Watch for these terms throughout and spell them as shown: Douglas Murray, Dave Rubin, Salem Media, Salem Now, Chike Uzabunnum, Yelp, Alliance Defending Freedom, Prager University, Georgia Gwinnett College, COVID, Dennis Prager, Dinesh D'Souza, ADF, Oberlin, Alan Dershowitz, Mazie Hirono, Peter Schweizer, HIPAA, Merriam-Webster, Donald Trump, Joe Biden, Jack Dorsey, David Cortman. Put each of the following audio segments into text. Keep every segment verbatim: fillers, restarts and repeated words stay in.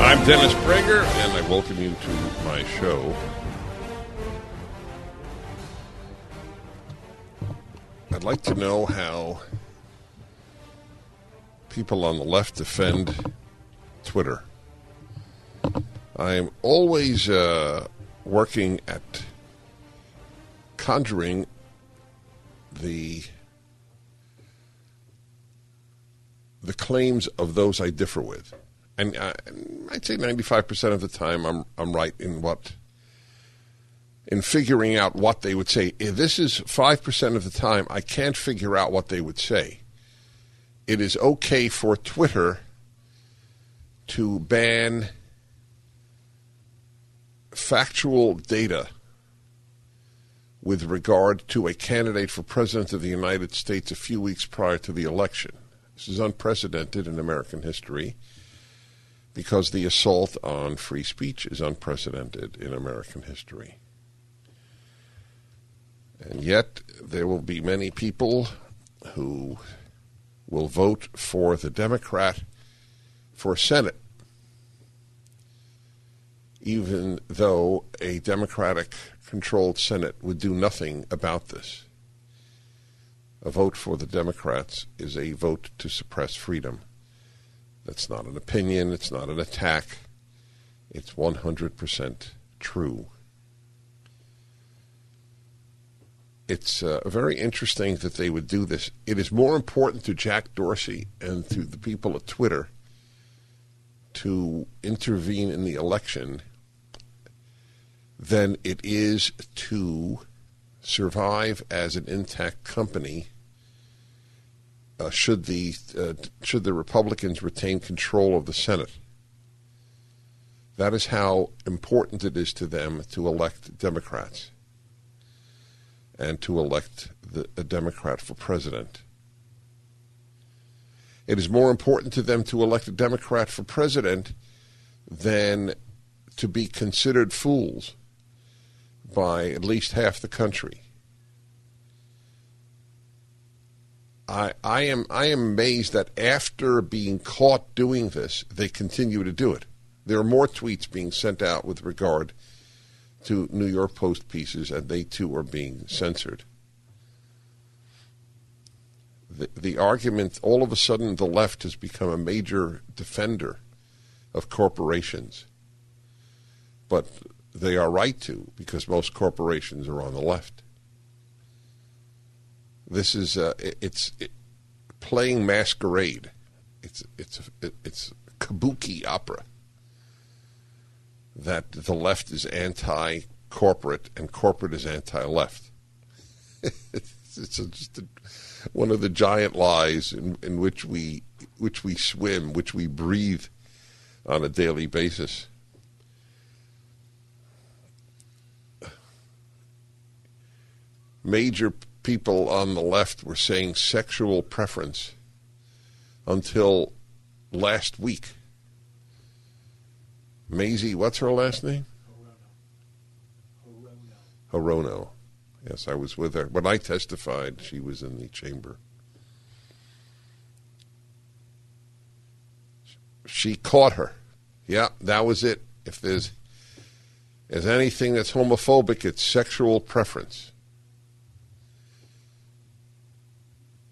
I'm Dennis Prager, and I welcome you to my show. I'd like to know how people on the left defend Twitter. I'm always uh, working at conjuring the the claims of those I differ with. And I'd say ninety-five percent of the time I'm I'm right in what, in figuring out what they would say. If this is five percent of the time I can't figure out what they would say. It is okay for Twitter to ban factual data with regard to a candidate for president of the United States a few weeks prior to the election. This is unprecedented in American history, because the assault on free speech is unprecedented in American history. And yet, there will be many people who will vote for the Democrat for Senate, even though a Democratic-controlled Senate would do nothing about this. A vote for the Democrats is a vote to suppress freedom. That's not an opinion. It's not an attack. It's one hundred percent true. It's uh, very interesting that they would do this. It is more important to Jack Dorsey and to the people at Twitter to intervene in the election than it is to survive as an intact company. Uh, should the uh, should the Republicans retain control of the Senate? That is how important it is to them to elect Democrats and to elect the, a Democrat for president. It is more important to them to elect a Democrat for president than to be considered fools by at least half the country. I, I am I am amazed that after being caught doing this, they continue to do it. There are more tweets being sent out with regard to New York Post pieces, and they too are being censored. The, the argument, all of a sudden, the left has become a major defender of corporations. But they are right to, because most corporations are on the left. This is uh, it's it, playing masquerade. It's it's it's kabuki opera that the left is anti-corporate and corporate is anti-left. it's it's just a, one of the giant lies in, in which we which we swim, which we breathe on a daily basis. Major people on the left were saying sexual preference until last week. Mazie, what's her last name? Hirono. Hirono. Hirono. Yes, I was with her. When I testified, she was in the chamber. She caught her. Yeah, that was it. If there's, if there's anything that's homophobic, it's sexual preference.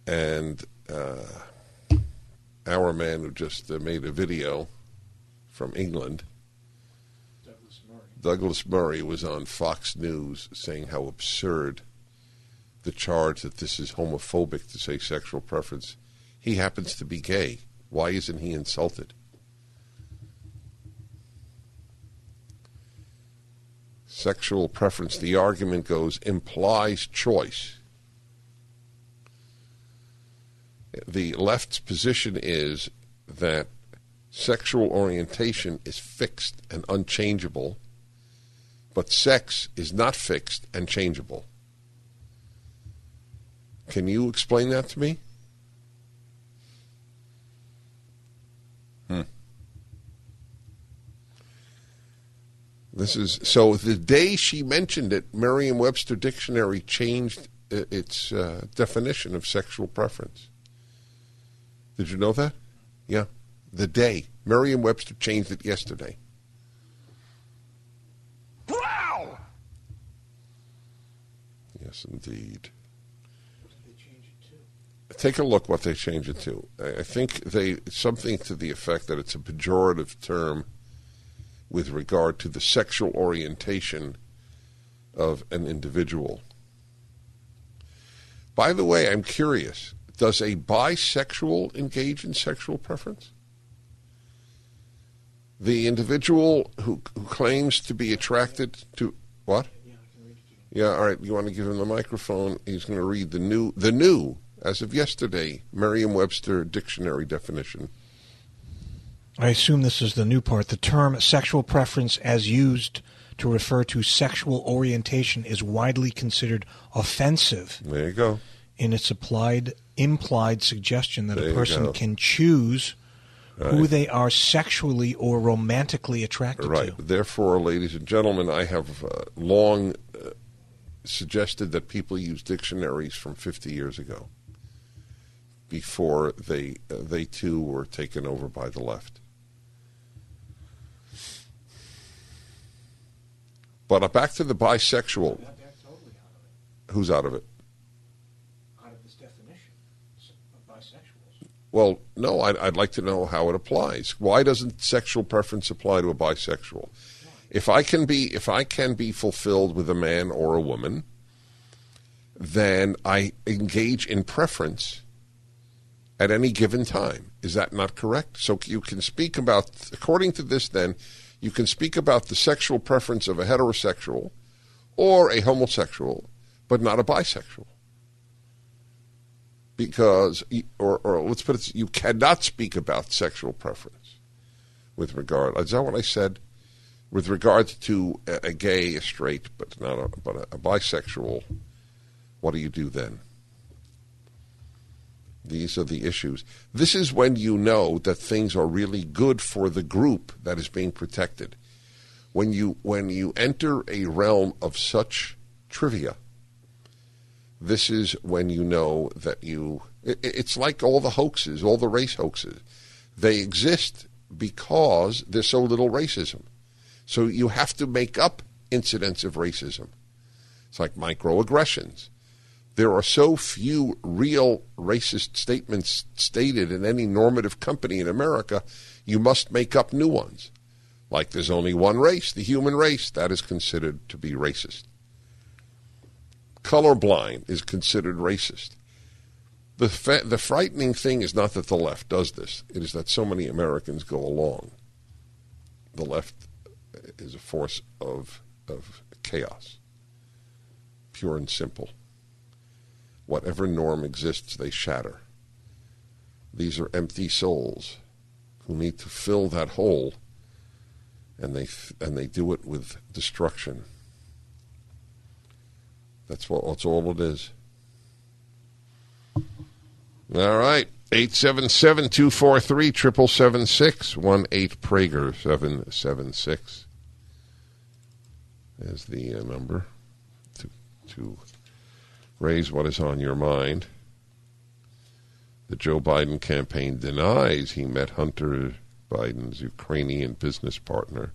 And uh, our man who just uh, made a video from England, Douglas Murray. Douglas Murray was on Fox News saying how absurd the charge that this is homophobic to say sexual preference. He happens to be gay. Why isn't he insulted? Sexual preference, the argument goes, implies choice. the left's position is that sexual orientation is fixed and unchangeable, but sex is not fixed and changeable. Can you explain that to me? Hmm. This is so. The day she mentioned it, Merriam-Webster Dictionary changed its uh, definition of sexual preference. Did you know that? Yeah. The day. Merriam-Webster changed it yesterday. Wow! Yes, indeed. What did they change it to? Take a look what they changed it to. I think they something to the effect that it's a pejorative term with regard to the sexual orientation of an individual. By the way, I'm curious. Does a bisexual engage in sexual preference? The individual who, who claims to be attracted to what? Yeah, all right. You want to give him the microphone? He's going to read the new, the new, as of yesterday, Merriam-Webster dictionary definition. I assume this is the new part. The term sexual preference, as used to refer to sexual orientation, is widely considered offensive. There you go. In its applied, implied suggestion that there a person can choose. Right. Who they are sexually or romantically attracted right. to. Therefore, ladies and gentlemen, I have uh, long uh, suggested that people use dictionaries from fifty years ago before they, uh, they too, were taken over by the left. But uh, back to the bisexual. That, that's totally out of it. Who's out of it? Out of this definition of bisexuals. Well, no, I'd, I'd like to know how it applies. Why doesn't sexual preference apply to a bisexual? If I can be, if I can be fulfilled with a man or a woman, then I engage in preference at any given time. Is that not correct? So you can speak about, according to this then, you can speak about the sexual preference of a heterosexual or a homosexual, but not a bisexual. Because, or, or let's put it, you cannot speak about sexual preference with regard, is that what I said? With regard to a, a gay, a straight, but not a, but a, a bisexual, what do you do then? These are the issues. This is when you know that things are really good for the group that is being protected. When you, when you enter a realm of such trivia, this is when you know that you... It, it's like all the hoaxes, all the race hoaxes. They exist because there's so little racism. So you have to make up incidents of racism. It's like microaggressions. There are so few real racist statements stated in any normative company in America, you must make up new ones. Like there's only one race, the human race, that is considered to be racist. Colorblind is considered racist. The fa- the frightening thing is not that the left does this. It is that so many Americans go along. The left is a force of, of chaos, pure and simple. Whatever norm exists, they shatter. These are empty souls who need to fill that hole, and they and they do it with destruction. That's what. That's all it is. All right. eight seven seven, two four three, seven seven seven six. one eight Prager seven seven six is the uh, number to, to raise what is on your mind. The Joe Biden campaign denies he met Hunter Biden's Ukrainian business partner,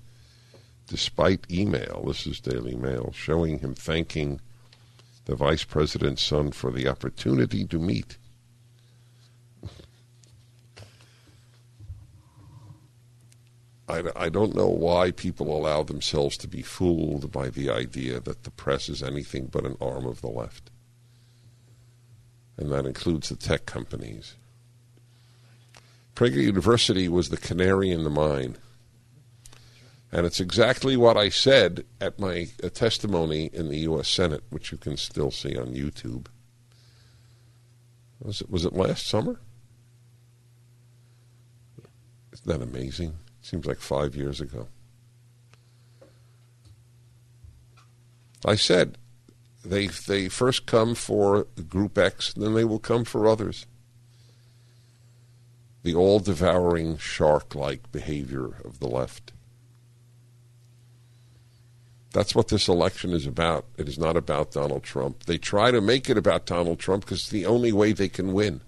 despite email, this is Daily Mail, showing him thanking the vice president's son for the opportunity to meet. I, I don't know why people allow themselves to be fooled by the idea that the press is anything but an arm of the left. And that includes the tech companies. Prager University was the canary in the mine. And it's exactly what I said at my uh, testimony in the U S Senate, which you can still see on YouTube. Was it was it last summer? Isn't that amazing? Seems like five years ago. I said, they they first come for Group X, and then they will come for others. The all-devouring, shark-like behavior of the left. That's what this election is about. It is not about Donald Trump. They try to make it about Donald Trump because it's the only way they can win.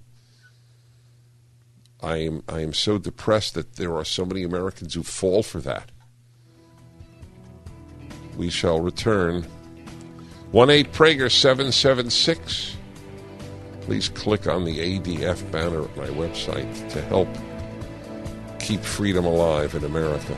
I am, I am so depressed that there are so many Americans who fall for that. We shall return. one eight Prager seven seven six. Please click on the A D F banner at my website to help keep freedom alive in America.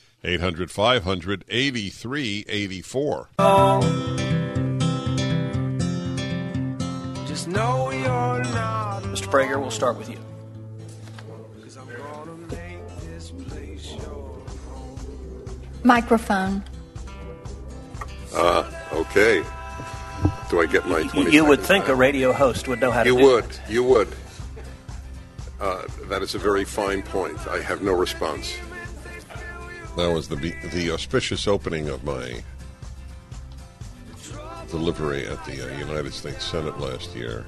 eight hundred five hundred eighty-three eighty-four. Just know you're not Mister Prager, we'll start with you. I'm gonna make this place your home. Microphone. Ah, uh, okay. Do I get my twenty? You would think a radio host would know how to you do would. That. You would. You uh, would. That is a very fine point. I have no response. That was the the auspicious opening of my delivery at the uh, United States Senate last year.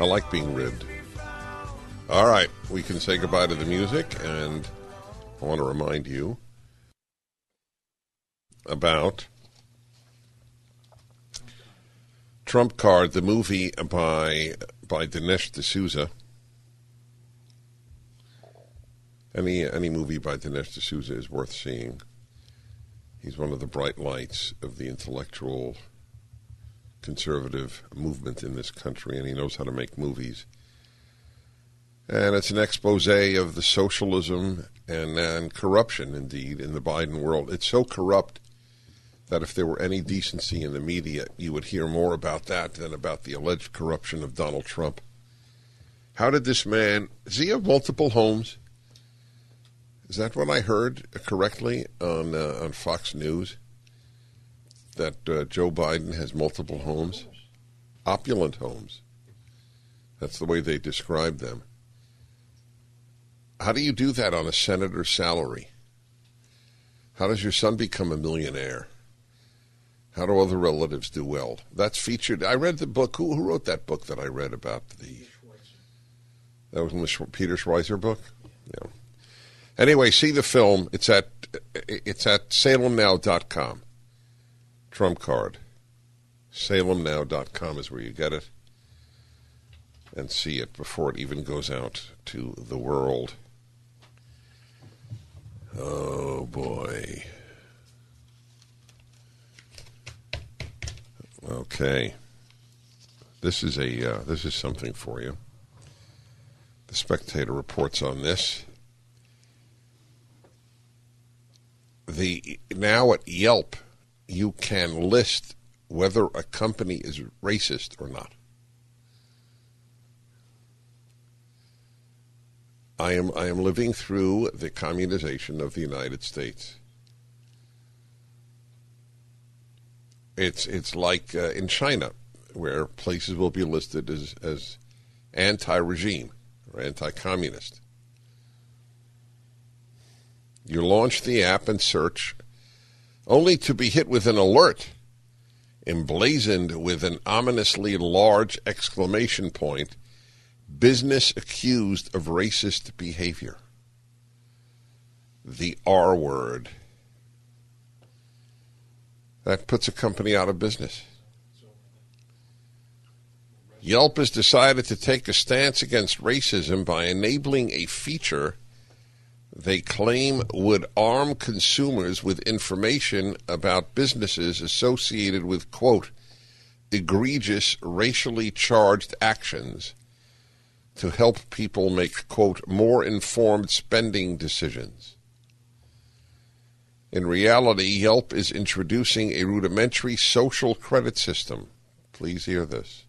I like being ribbed. All right, we can say goodbye to the music, and I want to remind you about Trump Card, the movie by by Dinesh D'Souza. Any any movie by Dinesh D'Souza is worth seeing. He's one of the bright lights of the intellectual conservative movement in this country, and he knows how to make movies. And it's an expose of the socialism and, and corruption, indeed, in the Biden world. It's so corrupt that if there were any decency in the media, you would hear more about that than about the alleged corruption of Donald Trump. How did this man... Does he have multiple homes? Is that what I heard correctly on uh, on Fox News? That uh, Joe Biden has multiple homes? Opulent homes. That's the way they describe them. How do you do that on a senator's salary? How does your son become a millionaire? How do other relatives do well? That's featured. I read the book. Who, who wrote that book that I read about? the? That was in the Peter Schweizer book? Yeah. Anyway, see the film. It's at it's at salem now dot com. Trump Card. salem now dot com is where you get it. And see it before it even goes out to the world. Oh, boy. Okay. This is a uh, this is something for you. The Spectator reports on this. The now at Yelp, you can list whether a company is racist or not. I am I am living through the communization of the United States. It's it's like uh, in China, where places will be listed as as anti-regime or anti-communist. You launch the app and search, only to be hit with an alert emblazoned with an ominously large exclamation point, business accused of racist behavior. the R word. That puts a company out of business. Yelp has decided to take a stance against racism by enabling a feature they claim would arm consumers with information about businesses associated with, quote, egregious racially charged actions to help people make, quote, more informed spending decisions. In reality, Yelp is introducing a rudimentary social credit system. Please hear this.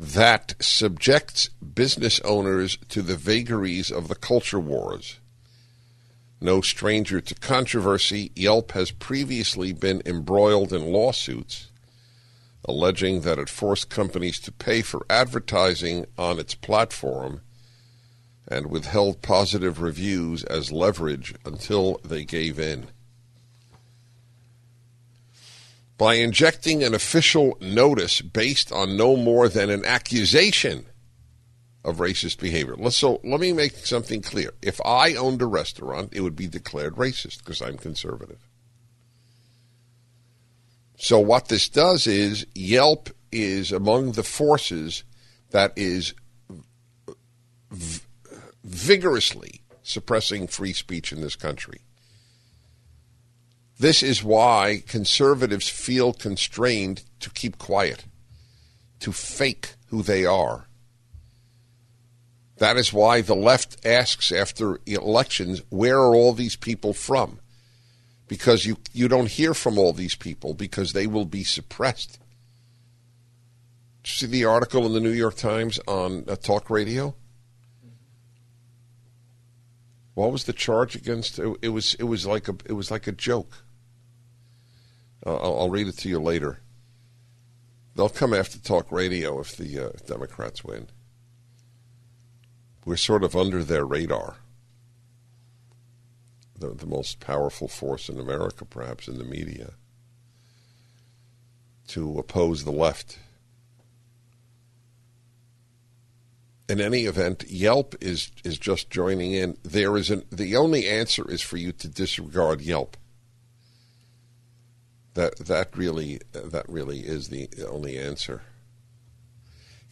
That subjects business owners to the vagaries of the culture wars. No stranger to controversy, Yelp has previously been embroiled in lawsuits, alleging that it forced companies to pay for advertising on its platform and withheld positive reviews as leverage until they gave in. By injecting an official notice based on no more than an accusation of racist behavior. So let me make something clear. If I owned a restaurant, it would be declared racist because I'm conservative. So what this does is Yelp is among the forces that is v- vigorously suppressing free speech in this country. This is why conservatives feel constrained to keep quiet, to fake who they are. That is why the left asks after elections, where are all these people from? Because you, you don't hear from all these people because they will be suppressed. Did you see the article in the New York Times on uh, talk radio? What was the charge against? It, it was it was like a it was like a joke. Uh, I'll, I'll read it to you later. They'll come after talk radio if the uh, Democrats win. We're sort of under their radar. The, the most powerful force in America, perhaps, in the media, to oppose the left. In any event, Yelp is, is just joining in. There is an, the only answer is for you to disregard Yelp. That that really that really is the only answer.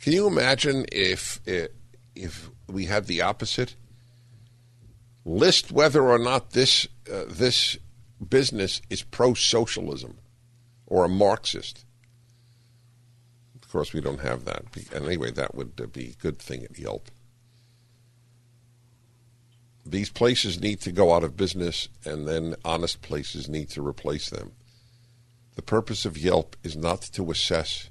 Can you imagine if if we had the opposite? List whether or not this uh, this business is pro-socialism or a Marxist. Of course, we don't have that. And anyway, that would be a good thing at Yelp. These places need to go out of business, and then honest places need to replace them. The purpose of Yelp is not to assess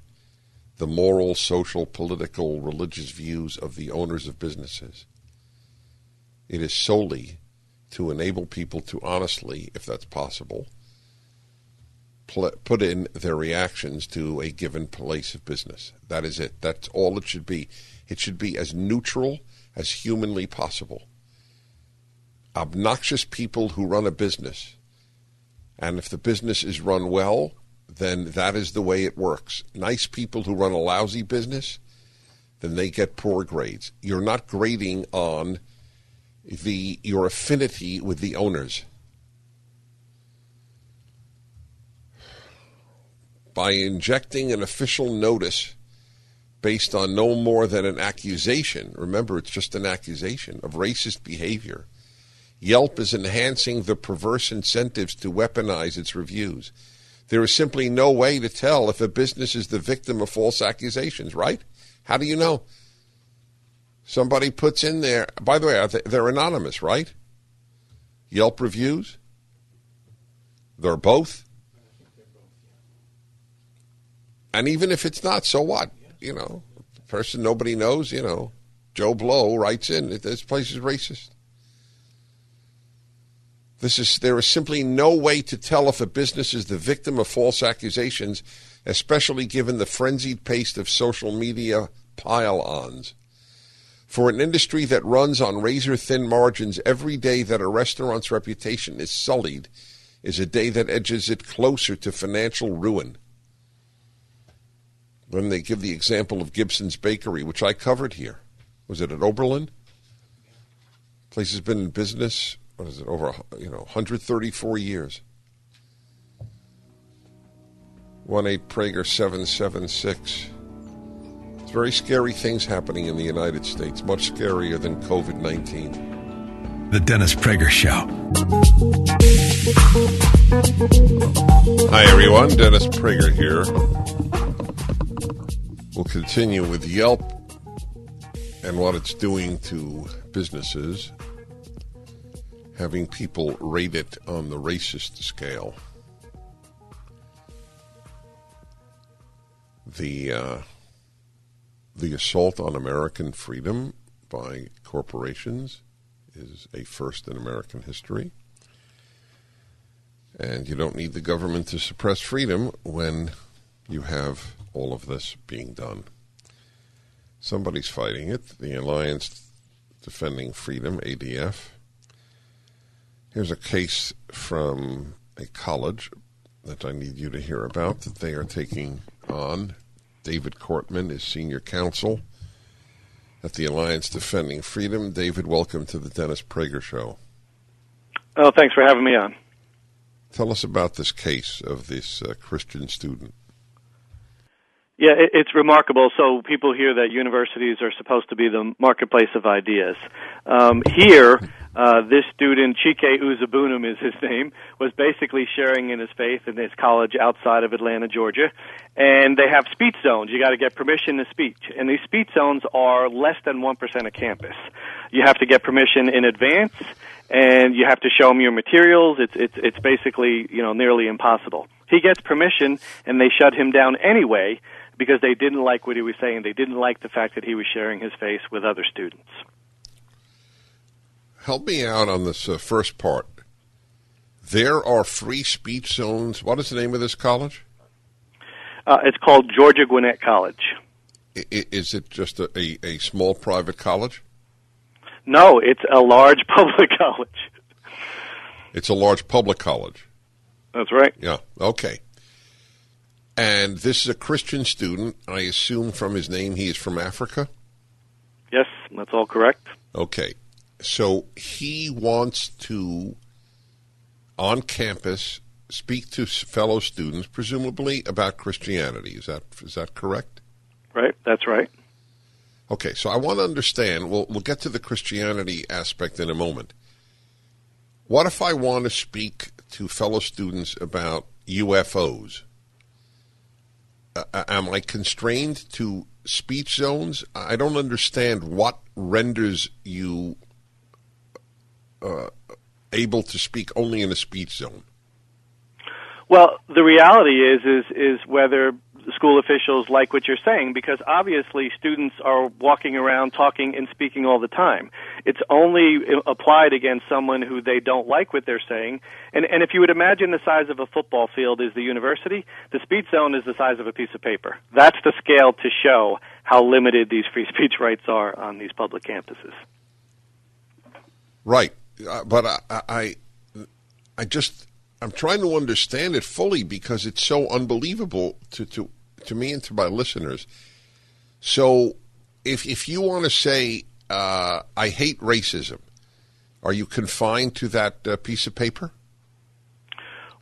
the moral, social, political, religious views of the owners of businesses. It is solely to enable people to honestly, if that's possible, put in their reactions to a given place of business. That is it. That's all it should be. It should be as neutral as humanly possible. Obnoxious people who run a business. And if the business is run well, then that is the way it works. Nice people who run a lousy business, then they get poor grades. You're not grading on the your affinity with the owners. By injecting an official notice based on no more than an accusation, remember it's just an accusation, of racist behavior, Yelp is enhancing the perverse incentives to weaponize its reviews. There is simply no way to tell if a business is the victim of false accusations, right? How do you know? Somebody puts in there, by the way, they're anonymous, right? Yelp reviews? They're both? And even if it's not, so what? You know, a person nobody knows, you know, Joe Blow writes in, this place is racist. This is there is simply no way to tell if a business is the victim of false accusations, especially given the frenzied pace of social media pile-ons. For an industry that runs on razor-thin margins, every day that a restaurant's reputation is sullied is a day that edges it closer to financial ruin. When they give the example of Gibson's Bakery, which I covered here. Was it at Oberlin? Place has been in business, what is it, over, you know, one hundred thirty-four years. one eight Prager seven seven six. It's very scary things happening in the United States, much scarier than covid nineteen. The Dennis Prager Show. Hi, everyone. Dennis Prager here. We'll continue with Yelp and what it's doing to businesses, having people rate it on the racist scale. The uh, the assault on American freedom by corporations is a first in American history. And you don't need the government to suppress freedom when you have all of this being done. Somebody's fighting it. The Alliance Defending Freedom, A D F. Here's a case from a college that I need you to hear about that they are taking on. David Cortman is senior counsel at the Alliance Defending Freedom. David, welcome to the Dennis Prager Show. Oh, thanks for having me on. Tell us about this case of this uh, Christian student. Yeah, it, it's remarkable. So people hear that universities are supposed to be the marketplace of ideas. Um, here, uh, this student, Chike Uzabunnum is his name, was basically sharing in his faith in his college outside of Atlanta, Georgia. And they have speech zones. You got to get permission to speak. And these speech zones are less than one percent of campus. You have to get permission in advance, and you have to show them your materials. It's, it's, it's basically, you know, nearly impossible. He gets permission, and they shut him down anyway, because they didn't like what he was saying. They didn't like the fact that he was sharing his face with other students. Help me out on this uh, first part. There are free speech zones. What is the name of this college? Uh, it's called Georgia Gwinnett College. I, is it just a, a, a small private college? No, it's a large public college. It's a large public college. That's right. Yeah, okay. And this is a Christian student. I assume from his name he is from Africa? Yes, that's all correct. Okay. So he wants to, on campus, speak to fellow students, presumably about Christianity. Is that is that correct? Right, that's right. Okay, so I want to understand. We'll, we'll get to the Christianity aspect in a moment. What if I want to speak to fellow students about U F Os? Uh, am I constrained to speech zones? I don't understand what renders you uh, able to speak only in a speech zone. Well, the reality is is is whether school officials like what you're saying, because obviously students are walking around talking and speaking all the time. It's only applied against someone who they don't like what they're saying. And, and if you would imagine the size of a football field is the university, the speech zone is the size of a piece of paper. That's the scale to show how limited these free speech rights are on these public campuses. Right. Uh, but I, I, I just, I'm trying to understand it fully because it's so unbelievable to, to to me and to my listeners. So if if you want to say, uh, I hate racism, are you confined to that uh, piece of paper?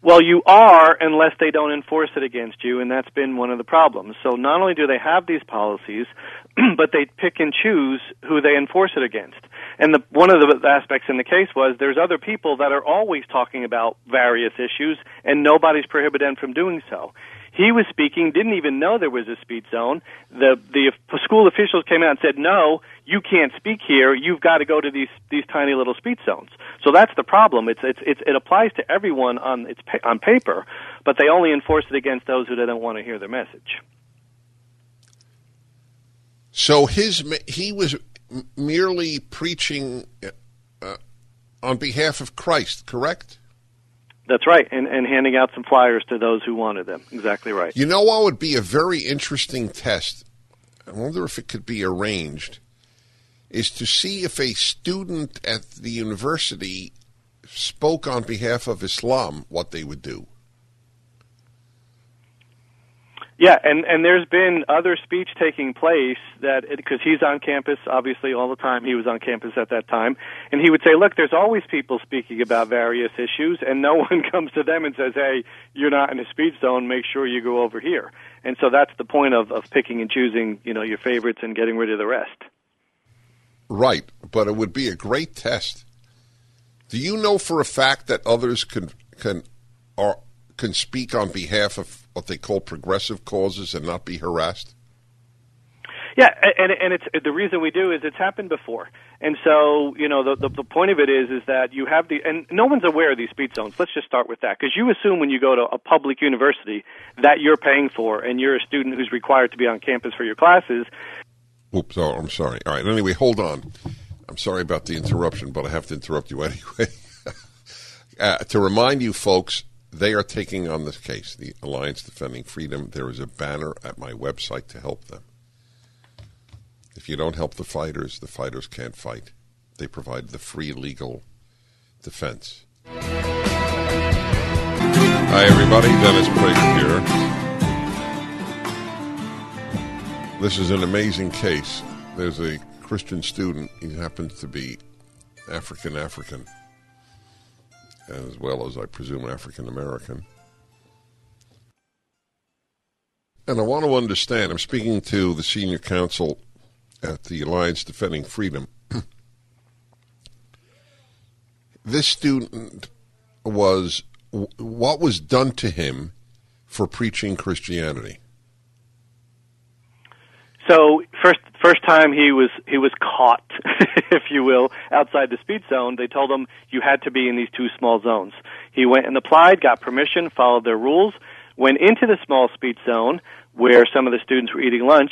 Well, you are unless they don't enforce it against you, and that's been one of the problems. So not only do they have these policies, but they pick and choose who they enforce it against. And the, one of the aspects in the case was there's other people that are always talking about various issues, and nobody's prohibited them from doing so. He was speaking, didn't even know there was a speech zone. The the school officials came out and said, no, you can't speak here. You've got to go to these these tiny little speech zones. So that's the problem. It's it's, it's it applies to everyone on it's on paper, but they only enforce it against those who don't want to hear their message. So his he was merely preaching uh, on behalf of Christ, correct? That's right, and, and handing out some flyers to those who wanted them. Exactly right. You know what would be a very interesting test, I wonder if it could be arranged, is to see if a student at the university spoke on behalf of Islam, what they would do. Yeah, and, and there's been other speech taking place that, because he's on campus, obviously, all the time. He was on campus at that time. And he would say, look, there's always people speaking about various issues, and no one comes to them and says, hey, you're not in a speech zone. Make sure you go over here. And so that's the point of, of picking and choosing, you know, your favorites and getting rid of the rest. Right, but it would be a great test. Do you know for a fact that others can can are can speak on behalf of what they call progressive causes and not be harassed? Yeah, and and it's the reason we do is it's happened before. And so, you know, the, the, the point of it is is that you have the – and no one's aware of these speech zones. Let's just start with that, because you assume when you go to a public university that you're paying for and you're a student who's required to be on campus for your classes. Oops, oh, I'm sorry. All right, anyway, hold on. I'm sorry about the interruption, but I have to interrupt you anyway. uh, to remind you folks, they are taking on this case, the Alliance Defending Freedom. There is a banner at my website to help them. If you don't help the fighters, the fighters can't fight. They provide the free legal defense. Hi, everybody. Dennis Prager here. This is an amazing case. There's a Christian student. He happens to be African-African, as well as, I presume, African-American. And I want to understand, I'm speaking to the senior counsel at the Alliance Defending Freedom. This student was, what was done to him for preaching Christianity? So, first first time he was he was caught, if you will, outside the speed zone, they told him you had to be in these two small zones. He went and applied, got permission, followed their rules, went into the small speech zone where some of the students were eating lunch.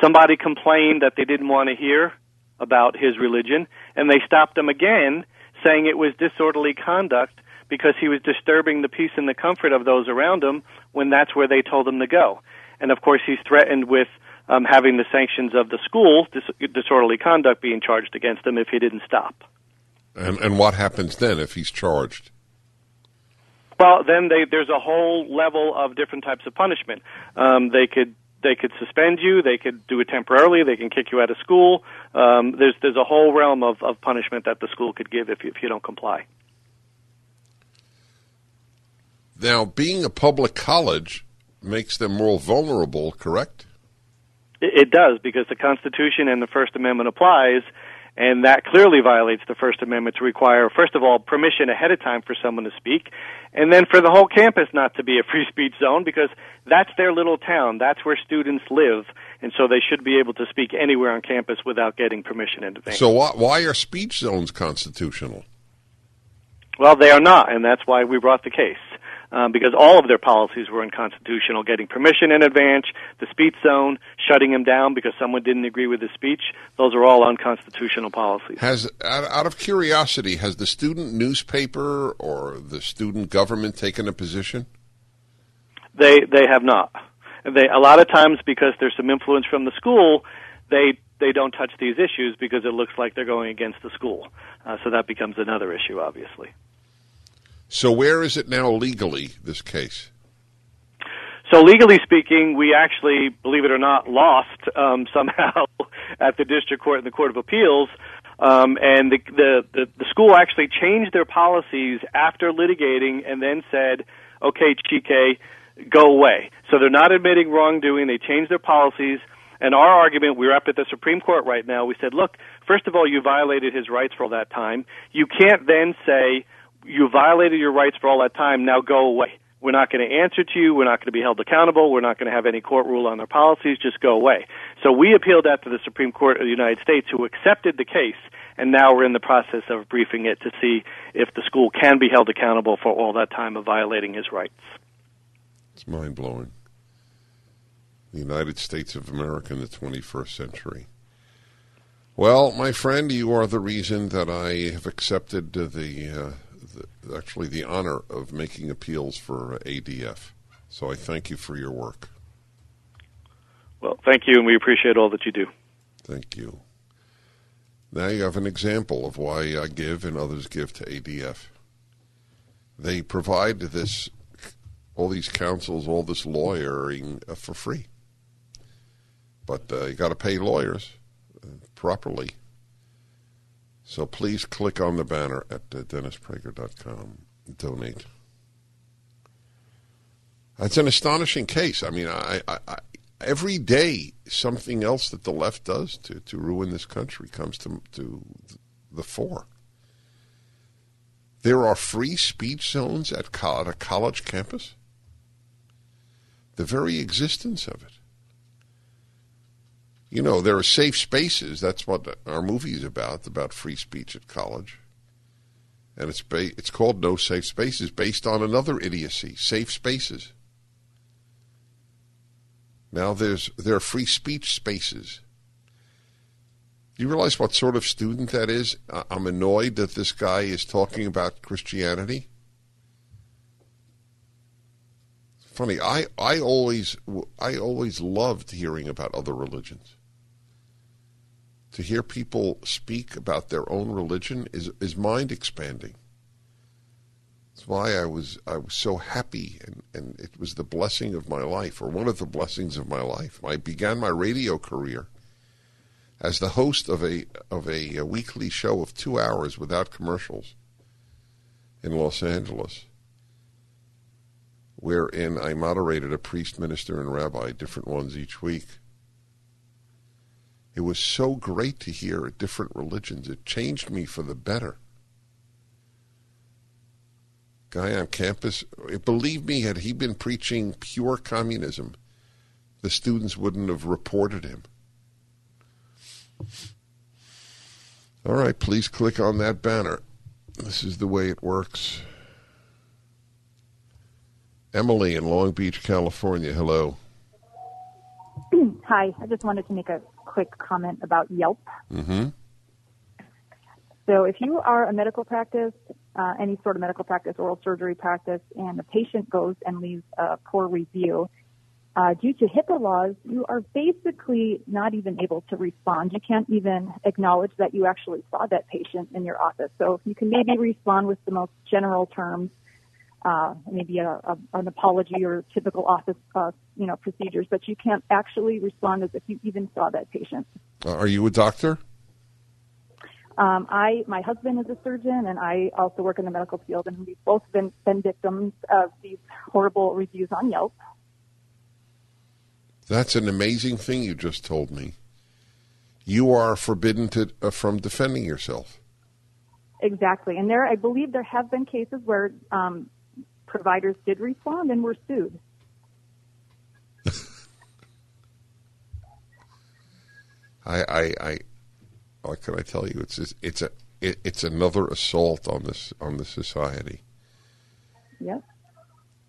Somebody complained that they didn't want to hear about his religion, and they stopped him again, saying it was disorderly conduct because he was disturbing the peace and the comfort of those around him when that's where they told him to go. And, of course, he's threatened with Um, having the sanctions of the school, dis- disorderly conduct being charged against him if he didn't stop. And, and what happens then if he's charged? Well, then they, there's a whole level of different types of punishment. Um, they could they could suspend you, they could do it temporarily, they can kick you out of school. Um, there's there's a whole realm of, of punishment that the school could give if you, if you don't comply. Now, being a public college makes them more vulnerable, correct? It does, because the Constitution and the First Amendment applies, and that clearly violates the First Amendment to require, first of all, permission ahead of time for someone to speak, and then for the whole campus not to be a free speech zone, because that's their little town. That's where students live, and so they should be able to speak anywhere on campus without getting permission in advance. So why are speech zones constitutional? Well, they are not, and that's why we brought the case. Um, because all of their policies were unconstitutional, getting permission in advance, the speech zone, shutting him down because someone didn't agree with his speech. Those are all unconstitutional policies. Has, out of curiosity, has the student newspaper or the student government taken a position? They they have not. They a lot of times, because there's some influence from the school, they they don't touch these issues because it looks like they're going against the school. Uh, so that becomes another issue, obviously. So where is it now legally, this case? So legally speaking, we actually, believe it or not, lost um, somehow at the district court and the Court of Appeals. Um, and the, the, the, the school actually changed their policies after litigating and then said, okay, Chike, go away. So they're not admitting wrongdoing. They changed their policies. And our argument, we're up at the Supreme Court right now. We said, look, first of all, you violated his rights for all that time. You can't then say, you violated your rights for all that time, now go away. We're not going to answer to you. We're not going to be held accountable. We're not going to have any court rule on their policies. Just go away. So we appealed that to the Supreme Court of the United States, who accepted the case, and now we're in the process of briefing it to see if the school can be held accountable for all that time of violating his rights. It's mind-blowing. The United States of America in the twenty-first century. Well, my friend, you are the reason that I have accepted the... Uh, actually the honor of making appeals for A D F. So I thank you for your work. Well, thank you, and we appreciate all that you do. Thank you. Now you have an example of why I give and others give to A D F. They provide this all these counsels, all this lawyering uh, for free. But uh, you got to pay lawyers uh, properly. So please click on the banner at uh, dennis prager dot com and donate. It's an astonishing case. I mean, I, I, I, every day something else that the left does to, to ruin this country comes to, to the fore. There are free speech zones at, co- at a college campus. The very existence of it. You know, there are safe spaces. That's what our movie is about, about free speech at college. And it's ba- it's called No Safe Spaces, based on another idiocy, safe spaces. Now there's there are free speech spaces. Do you realize what sort of student that is? I'm annoyed that this guy is talking about Christianity. Funny, I, I always I always loved hearing about other religions. To hear people speak about their own religion is, is mind expanding. That's why I was I was so happy, and, and it was the blessing of my life, or one of the blessings of my life. I began my radio career as the host of a of a, a weekly show of two hours without commercials in Los Angeles, wherein I moderated a priest, minister, and rabbi, different ones each week. It was so great to hear different religions. It changed me for the better. Guy on campus, believe me, had he been preaching pure communism, the students wouldn't have reported him. All right, please click on that banner. This is the way it works. Emily in Long Beach, California. Hello. Hi. I just wanted to make a quick comment about Yelp. Mm-hmm. So if you are a medical practice, uh, any sort of medical practice, oral surgery practice, and the patient goes and leaves a poor review, Uh, due to HIPAA laws, you are basically not even able to respond. You can't even acknowledge that you actually saw that patient in your office. So if you can maybe respond with the most general terms, uh, maybe a, a, an apology or typical office uh, you know, procedures, but you can't actually respond as if you even saw that patient. Uh, are you a doctor? Um, I, my husband is a surgeon, and I also work in the medical field, and we've both been, been victims of these horrible reviews on Yelp. That's an amazing thing you just told me. You are forbidden to, uh, from defending yourself. Exactly. And there, I believe there have been cases where um, providers did respond and were sued. I, I, I, what can I tell you? It's just, it's a, it, it's another assault on this, on the society. Yes.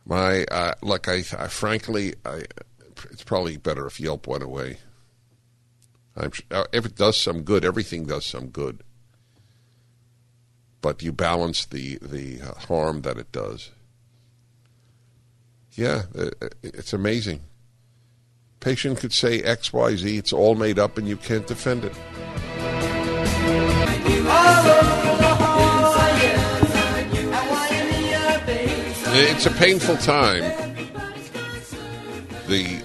My, uh, look, I, I frankly, I, it's probably better if Yelp went away. I'm sure, if it does some good, everything does some good. But you balance the, the harm that it does. Yeah, it's amazing. Patient could say X, Y, Z, it's all made up and you can't defend it. It's a painful time. The,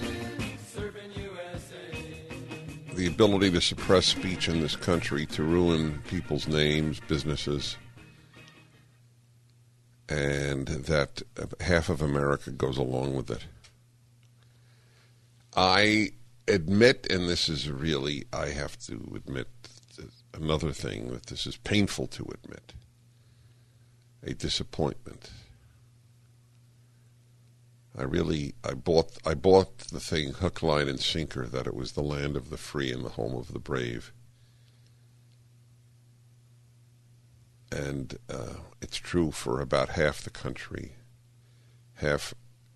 the ability to suppress speech in this country, to ruin people's names, businesses, and that half of America goes along with it. I admit, and this is really, I have to admit another thing that this is painful to admit, a disappointment. I really, I bought, I bought the thing hook, line, and sinker, that it was the land of the free and the home of the brave. And uh, it's true for about half the country. Half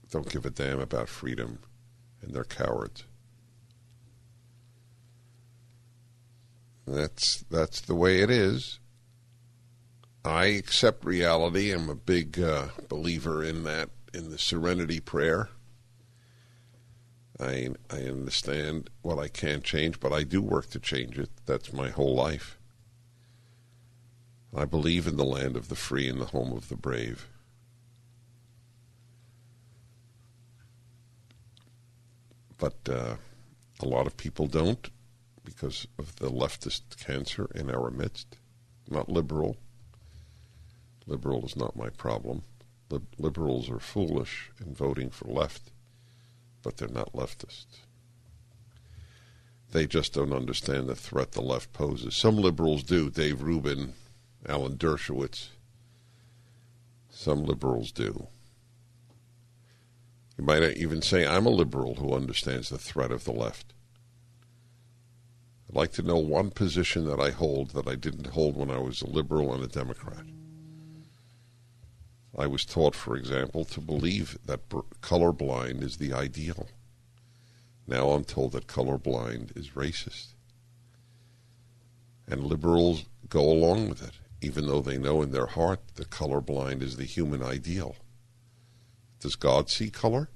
don't give a damn about freedom, and they're cowards. That's that's the way it is. I accept reality. I'm a big uh, believer in that. In the serenity prayer. I I understand what I can't change, but I do work to change it. That's my whole life. I believe in the land of the free and the home of the brave. But uh, a lot of people don't because of the leftist cancer in our midst. Not liberal. Liberal is not my problem. Lib- liberals are foolish in voting for left, but they're not leftist. They just don't understand the threat the left poses. Some liberals do. Dave Rubin, Alan Dershowitz. Some liberals do. You might even say, I'm a liberal who understands the threat of the left. I'd like to know one position that I hold that I didn't hold when I was a liberal and a Democrat. I was taught, for example, to believe that colorblind is the ideal. Now I'm told that colorblind is racist. And liberals go along with it, even though they know in their heart that colorblind is the human ideal. Does God see color?